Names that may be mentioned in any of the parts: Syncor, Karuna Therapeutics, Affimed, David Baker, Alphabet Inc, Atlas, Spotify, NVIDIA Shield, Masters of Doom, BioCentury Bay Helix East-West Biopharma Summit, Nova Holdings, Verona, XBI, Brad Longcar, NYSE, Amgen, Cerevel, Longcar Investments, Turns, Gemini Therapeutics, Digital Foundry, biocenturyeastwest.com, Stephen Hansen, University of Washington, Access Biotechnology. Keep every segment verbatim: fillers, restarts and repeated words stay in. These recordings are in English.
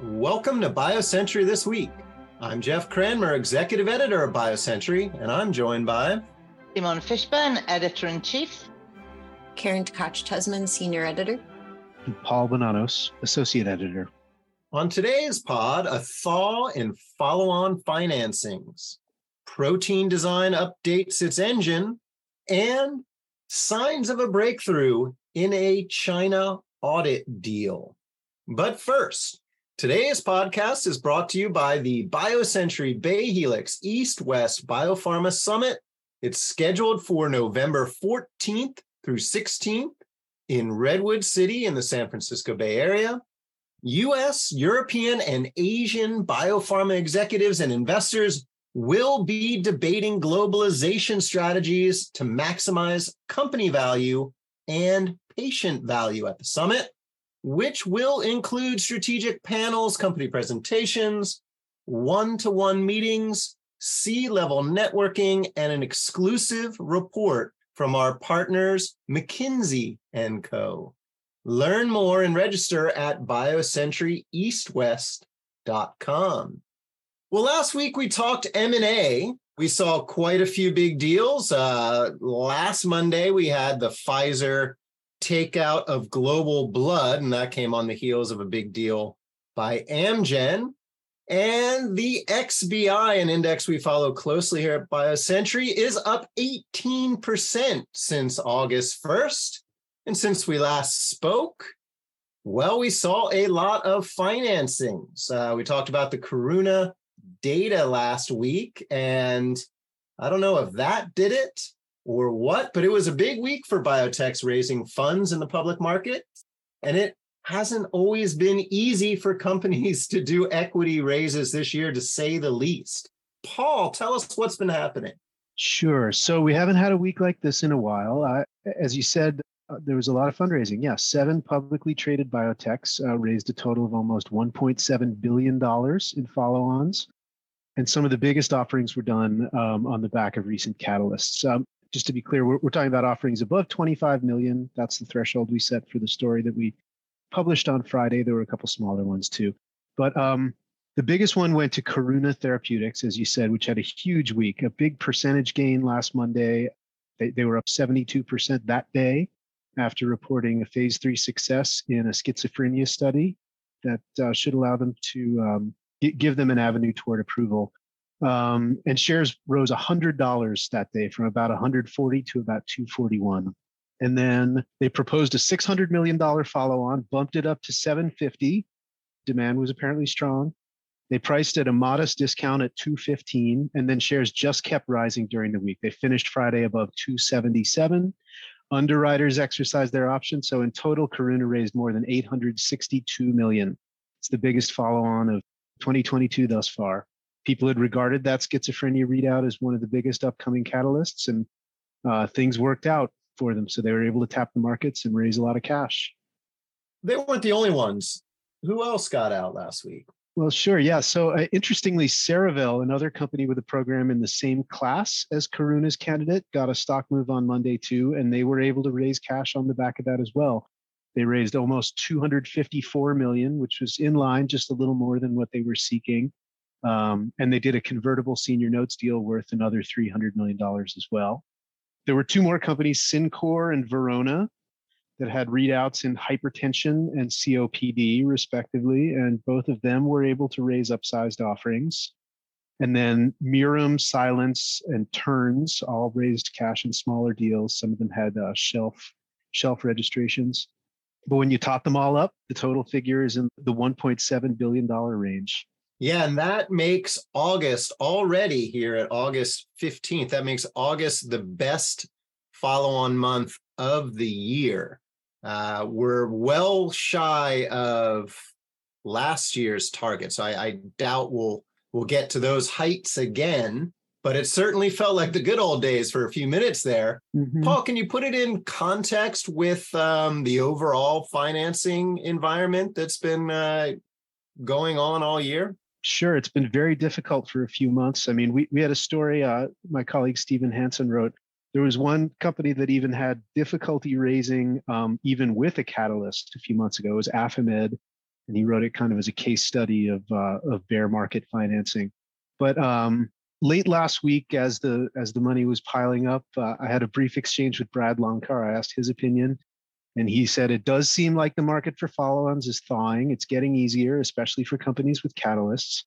Welcome to BioCentury This Week. I'm Jeff Cranmer, Executive Editor of BioCentury, and I'm joined by Simone Fishburne, Editor-in-Chief, Karen Tkach-Tusman, Senior Editor, and Paul Bonanos, Associate Editor. On today's pod, a thaw in follow-on financings, protein design updates its engine, and signs of a breakthrough in a China audit deal. But first, today's podcast is brought to you by the BioCentury Bay Helix East-West Biopharma Summit. It's scheduled for November fourteenth through sixteenth in Redwood City in the San Francisco Bay Area. U S, European, and Asian biopharma executives and investors will be debating globalization strategies to maximize company value and patient value at the summit, which will include strategic panels, company presentations, one-to-one meetings, C-level networking, and an exclusive report from our partners McKinsey and Co. Learn more and register at biocentury east west dot com. Well, last week we talked M and A. We saw quite a few big deals. Uh, last Monday, we had the Pfizer takeout of Global Blood, and that came on the heels of a big deal by Amgen. And the X B I, an index we follow closely here at BioCentury, is up eighteen percent since August first. And since we last spoke, well, we saw a lot of financings. Uh, we talked about the Karuna data last week, and I don't know if that did it or what, but it was a big week for biotechs raising funds in the public market, and it hasn't always been easy for companies to do equity raises this year, to say the least. Paul, tell us what's been happening. Sure. So we haven't had a week like this in a while. Uh, as you said, uh, there was a lot of fundraising. Yes, yeah, seven publicly traded biotechs uh, raised a total of almost one point seven billion dollars in follow-ons, and some of the biggest offerings were done um, on the back of recent catalysts. Um, Just to be clear, we're, we're talking about offerings above twenty-five million. That's the threshold we set for the story that we published on Friday. There were a couple smaller ones too. But um, the biggest one went to Karuna Therapeutics, as you said, which had a huge week, a big percentage gain last Monday. They, they were up seventy-two percent that day after reporting a phase three success in a schizophrenia study that uh, should allow them to um, g- give them an avenue toward approval. Um, and shares rose one hundred dollars that day, from about one hundred forty to about two forty-one. And then they proposed a six hundred million dollars follow-on, bumped it up to seven fifty. Demand was apparently strong. They priced at a modest discount at two fifteen, and then shares just kept rising during the week. They finished Friday above two seventy-seven. Underwriters exercised their option, so in total, Karuna raised more than eight hundred sixty-two million dollars. It's the biggest follow-on of twenty twenty-two thus far. People had regarded that schizophrenia readout as one of the biggest upcoming catalysts, and uh, things worked out for them. So they were able to tap the markets and raise a lot of cash. They weren't the only ones. Who else got out last week? Well, sure. Yeah. So uh, interestingly, Cerevel, another company with a program in the same class as Karuna's candidate, got a stock move on Monday too, and they were able to raise cash on the back of that as well. They raised almost two hundred fifty-four million dollars, which was in line, just a little more than what they were seeking. Um, and they did a convertible senior notes deal worth another three hundred million dollars as well. There were two more companies, Syncor and Verona, that had readouts in hypertension and C O P D, respectively, and both of them were able to raise upsized offerings. And then Mirum, Silence, and Turns all raised cash in smaller deals. Some of them had uh, shelf shelf registrations. But when you top them all up, the total figure is in the one point seven billion dollars range. Yeah, and that makes August already here at August fifteenth. That makes August the best follow-on month of the year. Uh, we're well shy of last year's target, so I, I doubt we'll we'll get to those heights again. But it certainly felt like the good old days for a few minutes there. Mm-hmm. Paul, can you put it in context with um, the overall financing environment that's been uh, going on all year? Sure. It's been very difficult for a few months. I mean, we, we had a story, uh, my colleague Stephen Hansen wrote, there was one company that even had difficulty raising um, even with a catalyst a few months ago. It was Affimed. and he wrote it kind of as a case study of uh, of bear market financing. But um, late last week, as the as the money was piling up, uh, I had a brief exchange with Brad Longcar. I asked his opinion, and he said it does seem like the market for follow-ons is thawing. It's getting easier, especially for companies with catalysts,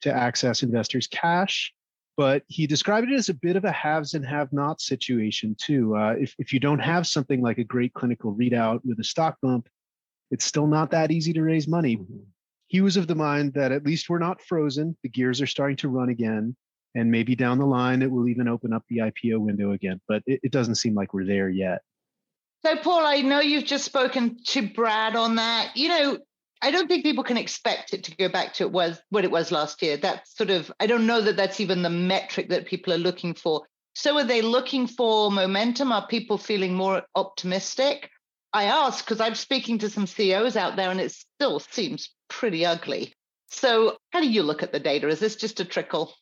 to access investors' cash. But he described it as a bit of a haves and have-nots situation too. Uh, if, if you don't have something like a great clinical readout with a stock bump, it's still not that easy to raise money. He was of the mind that at least we're not frozen. The gears are starting to run again, and maybe down the line, it will even open up the I P O window again. But it, it doesn't seem like we're there yet. So, Paul, I know you've just spoken to Brad on that. You know, I don't think people can expect it to go back to it was what it was last year. That's sort of, I don't know that that's even the metric that people are looking for. So are they looking for momentum? Are people feeling more optimistic? I ask because I'm speaking to some C E Os out there and it still seems pretty ugly. So how do you look at the data? Is this just a trickle?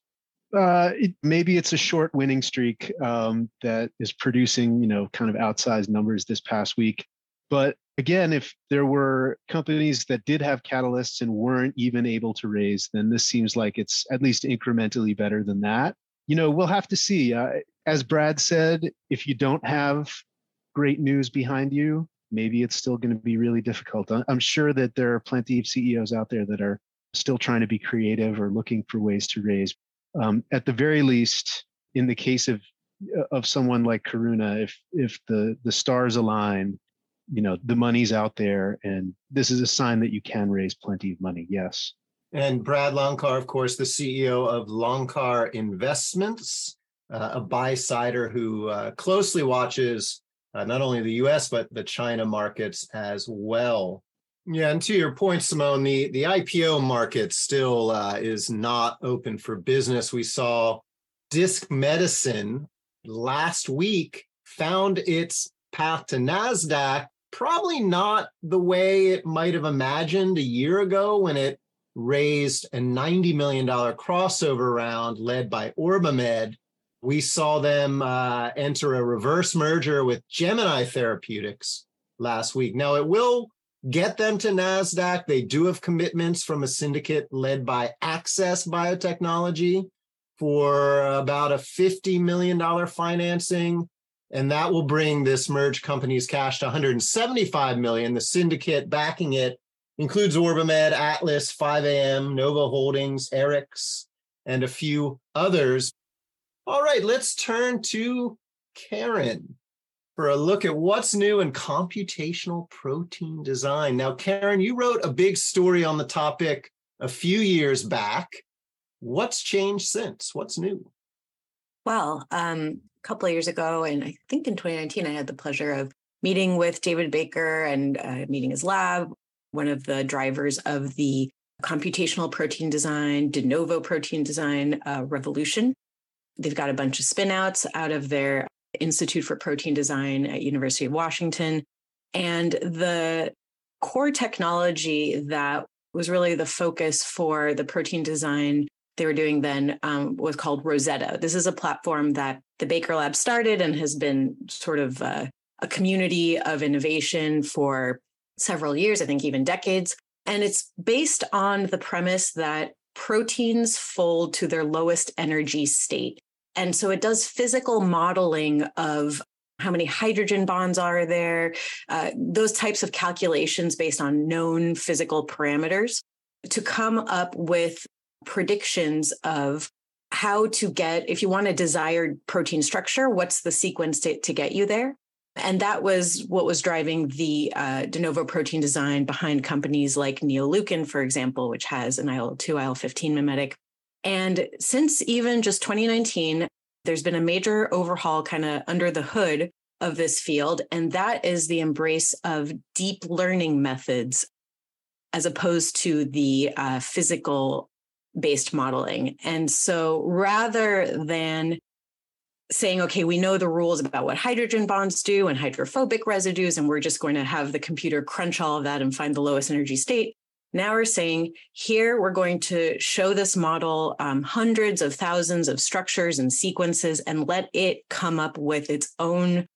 Uh, it, maybe it's a short winning streak um, that is producing, you know, kind of outsized numbers this past week. But again, if there were companies that did have catalysts and weren't even able to raise, then this seems like it's at least incrementally better than that. You know, we'll have to see. Uh, as Brad said, if you don't have great news behind you, maybe it's still going to be really difficult. I'm sure that there are plenty of C E Os out there that are still trying to be creative or looking for ways to raise. Um, at the very least, in the case of of someone like Karuna, if if the the stars align, you know, the money's out there, and this is a sign that you can raise plenty of money, yes. And Brad Longcar, of course, the C E O of Longcar Investments, uh, a buy-sider who uh, closely watches uh, not only the U S, but the China markets as well. Yeah, and to your point, Simone, the, the I P O market still uh, is not open for business. We saw Disc Medicine last week found its path to NASDAQ, probably not the way it might have imagined a year ago when it raised a ninety million dollars crossover round led by Orbamed. We saw them uh, enter a reverse merger with Gemini Therapeutics last week. Now, it will get them to NASDAQ. They do have commitments from a syndicate led by Access Biotechnology for about a fifty million dollars financing. And that will bring this merged company's cash to one hundred seventy-five million dollars. The syndicate backing it includes Orbamed, Atlas, five A M, Nova Holdings, Eric's, and a few others. All right, let's turn to Karen for a look at what's new in computational protein design. Now, Karen, you wrote a big story on the topic a few years back. What's changed since? What's new? Well, um... couple of years ago, and I think in twenty nineteen, I had the pleasure of meeting with David Baker and uh, meeting his lab, one of the drivers of the computational protein design, de novo protein design uh, revolution. They've got a bunch of spin-outs out of their Institute for Protein Design at University of Washington. And the core technology that was really the focus for the protein design they were doing then um, was called Rosetta. This is a platform that the Baker Lab started and has been sort of uh, a community of innovation for several years, I think even decades. And it's based on the premise that proteins fold to their lowest energy state. And so it does physical modeling of how many hydrogen bonds are there, uh, those types of calculations based on known physical parameters to come up with predictions of how to get, if you want a desired protein structure, what's the sequence to, to get you there? And that was what was driving the uh, de novo protein design behind companies like Neoleukin, for example, which has an I L two, I L fifteen mimetic. And since even just twenty nineteen, there's been a major overhaul kind of under the hood of this field. And that is the embrace of deep learning methods as opposed to the uh, physical based modeling. And so rather than saying, okay, we know the rules about what hydrogen bonds do and hydrophobic residues, and we're just going to have the computer crunch all of that and find the lowest energy state. Now we're saying here, we're going to show this model um, hundreds of thousands of structures and sequences and let it come up with its own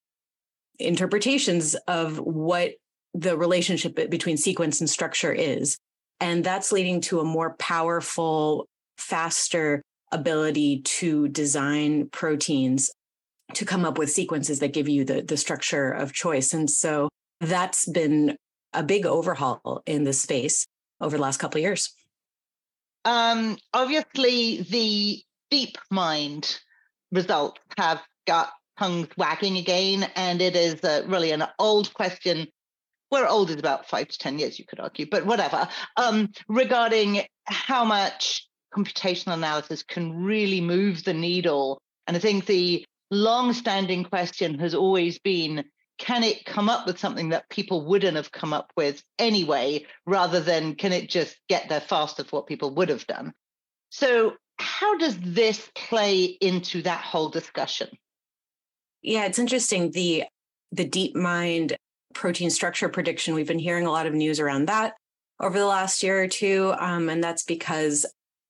interpretations of what the relationship between sequence and structure is. And that's leading to a more powerful, faster ability to design proteins to come up with sequences that give you the, the structure of choice. And so that's been a big overhaul in this space over the last couple of years. Um, obviously, the DeepMind results have got tongues wagging again, and it is a, really an old question. We're old is about five to ten years, you could argue, but whatever, um, regarding how much computational analysis can really move the needle. And I think the long-standing question has always been, can it come up with something that people wouldn't have come up with anyway, rather than can it just get there faster for what people would have done? So how does this play into that whole discussion? Yeah, it's interesting. The, the DeepMind protein structure prediction, we've been hearing a lot of news around that over the last year or two. Um, and that's because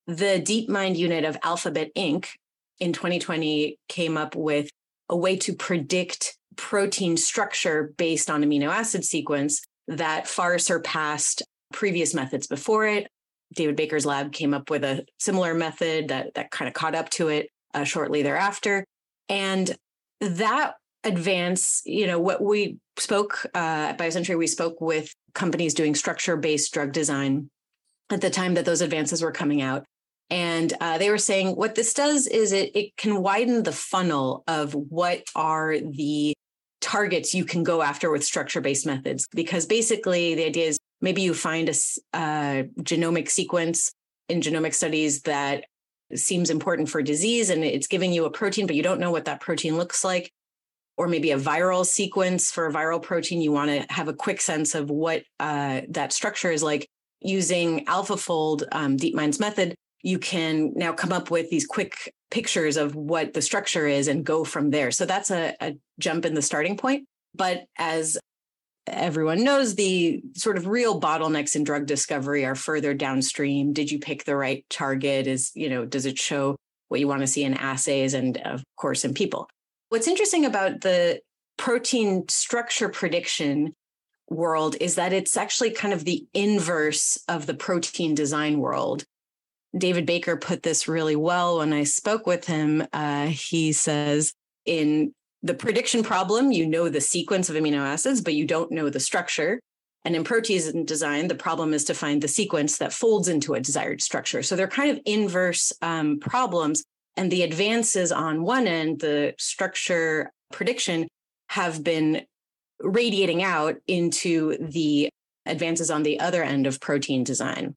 the DeepMind unit of Alphabet Incorporated in twenty twenty came up with a way to predict protein structure based on amino acid sequence that far surpassed previous methods before it. David Baker's lab came up with a similar method that, that kind of caught up to it uh, shortly thereafter. And that advance, you know, what we spoke uh, at BioCentury, we spoke with companies doing structure-based drug design at the time that those advances were coming out. And uh, they were saying what this does is it, it can widen the funnel of what are the targets you can go after with structure-based methods. Because basically the idea is maybe you find a uh, genomic sequence in genomic studies that seems important for disease and it's giving you a protein, but you don't know what that protein looks like. Or maybe a viral sequence for a viral protein. You want to have a quick sense of what uh, that structure is like. Using AlphaFold, um, DeepMind's method, you can now come up with these quick pictures of what the structure is and go from there. So that's a, a jump in the starting point. But as everyone knows, the sort of real bottlenecks in drug discovery are further downstream. Did you pick the right target? Is, you know, does it show what you want to see in assays and, of course, in people? What's interesting about the protein structure prediction world is that it's actually kind of the inverse of the protein design world. David Baker put this really well when I spoke with him. Uh, he says, in the prediction problem, you know the sequence of amino acids, but you don't know the structure. And in protein design, the problem is to find the sequence that folds into a desired structure. So they're kind of inverse um, problems. And the advances on one end, the structure prediction, have been radiating out into the advances on the other end of protein design.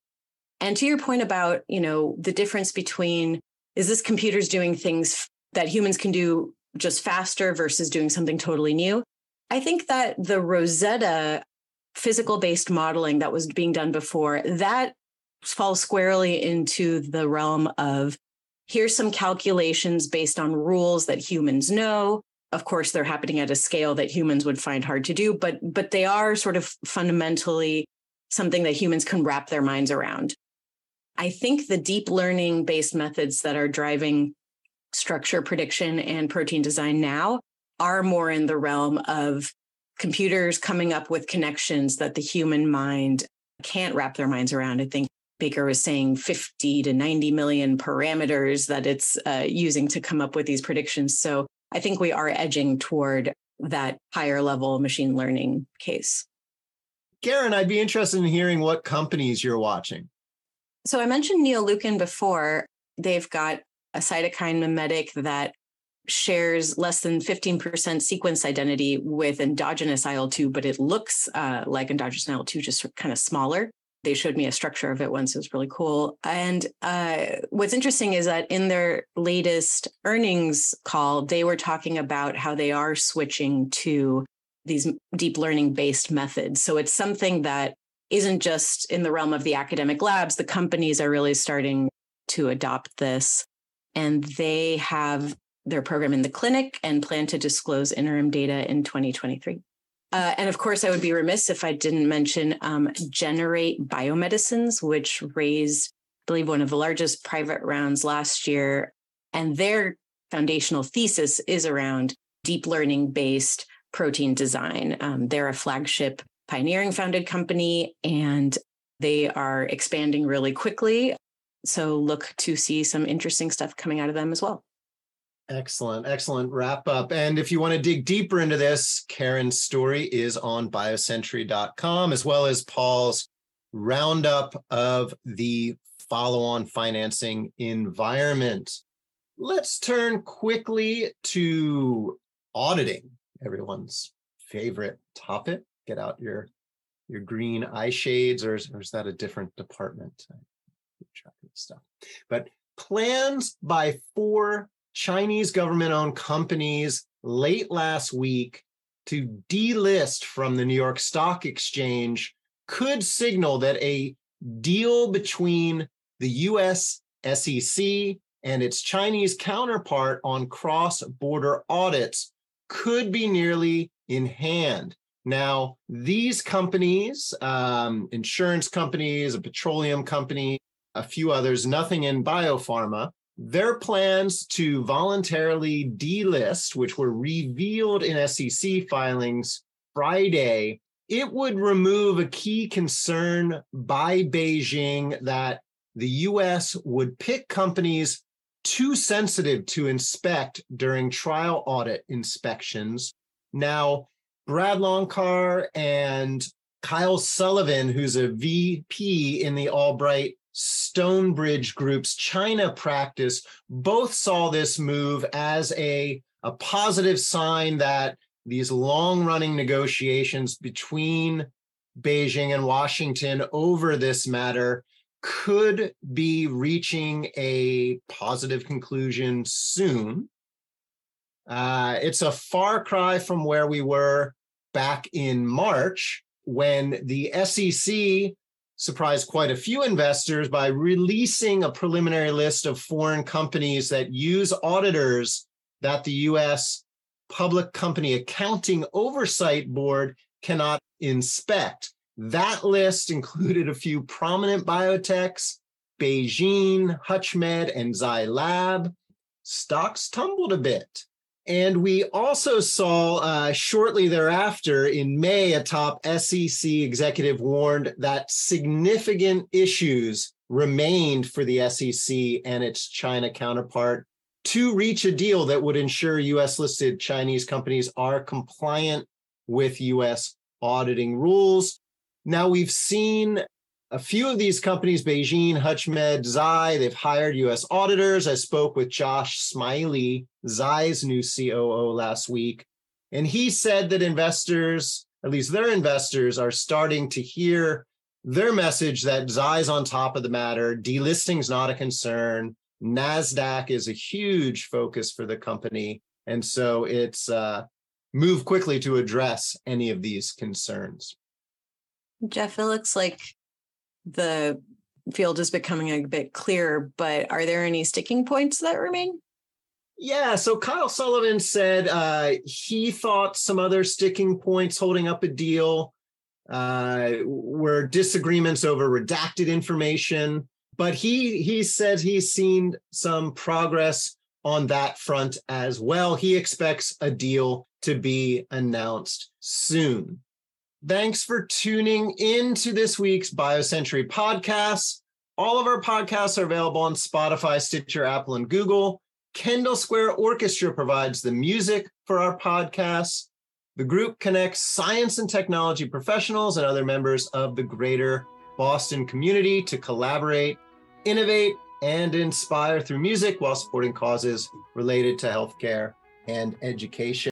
And to your point about, you know, the difference between, is this computers doing things that humans can do just faster versus doing something totally new? I think that the Rosetta physical-based modeling that was being done before, that falls squarely into the realm of, here's some calculations based on rules that humans know. Of course, they're happening at a scale that humans would find hard to do, but, but they are sort of fundamentally something that humans can wrap their minds around. I think the deep learning-based methods that are driving structure prediction and protein design now are more in the realm of computers coming up with connections that the human mind can't wrap their minds around. I think Baker was saying fifty to ninety million parameters that it's uh, using to come up with these predictions. So I think we are edging toward that higher level machine learning case. Karen, I'd be interested in hearing what companies you're watching. So I mentioned Neoleukin before. They've got a cytokine mimetic that shares less than fifteen percent sequence identity with endogenous I L two, but it looks uh, like endogenous I L two, just kind of smaller. They showed me a structure of it once. It was really cool. And uh, what's interesting is that in their latest earnings call, they were talking about how they are switching to these deep learning-based methods. So it's something that isn't just in the realm of the academic labs. The companies are really starting to adopt this. And they have their program in the clinic and plan to disclose interim data in twenty twenty-three. Uh, and of course, I would be remiss if I didn't mention um, Generate Biomedicines, which raised, I believe, one of the largest private rounds last year. And their foundational thesis is around deep learning-based protein design. Um, they're a flagship pioneering-founded company, and They are expanding really quickly. So look to see some interesting stuff coming out of them as well. Excellent, excellent wrap up. And if you want to dig deeper into this, Karen's story is on biocentury dot com, as well as Paul's roundup of the follow-on financing environment. Let's turn quickly to auditing, everyone's favorite topic. Get out your your green eye shades, or is, or is that a different department? I keep track of this stuff. But plans by four Chinese government-owned companies late last week to delist from the New York Stock Exchange could signal that a deal between the U S S E C and its Chinese counterpart on cross-border audits could be nearly in hand. Now, these companies, um, insurance companies, a petroleum company, a few others, nothing in biopharma, their plans to voluntarily delist, which were revealed in S E C filings Friday, it would remove a key concern by Beijing that the U S would pick companies too sensitive to inspect during trial audit inspections. Now, Brad Longcar and Kyle Sullivan, who's a V P in the Albright Stonebridge Group's China practice, both saw this move as a, a positive sign that these long-running negotiations between Beijing and Washington over this matter could be reaching a positive conclusion soon. Uh, it's a far cry from where we were back in March, when the S E C surprised quite a few investors by releasing a preliminary list of foreign companies that use auditors that the U S Public Company Accounting Oversight Board cannot inspect. That list included a few prominent biotechs, Beijing, HutchMed, and Zai Lab. Stocks tumbled a bit. And we also saw uh, shortly thereafter, in May, a top S E C executive warned that significant issues remained for the S E C and its China counterpart to reach a deal that would ensure U S-listed Chinese companies are compliant with U S auditing rules. Now, we've seen a few of these companies, Beijing, HutchMed, Zai, they've hired U S auditors. I spoke with Josh Smiley, Zai's new C O O, last week, and he said that investors, at least their investors, are starting to hear their message that Zai's on top of the matter, delisting's not a concern, NASDAQ is a huge focus for the company, and so it's uh, move quickly to address any of these concerns. Jeff, it looks like the field is becoming a bit clearer, but are there any sticking points that remain? Yeah, so Kyle Sullivan said uh, he thought some other sticking points holding up a deal uh, were disagreements over redacted information, but he he said he's seen some progress on that front as well. He expects a deal to be announced soon. Thanks for tuning in to this week's BioCentury podcast. All of our podcasts are available on Spotify, Stitcher, Apple, and Google. Kendall Square Orchestra provides the music for our podcasts. The group connects science and technology professionals and other members of the greater Boston community to collaborate, innovate, and inspire through music while supporting causes related to healthcare and education.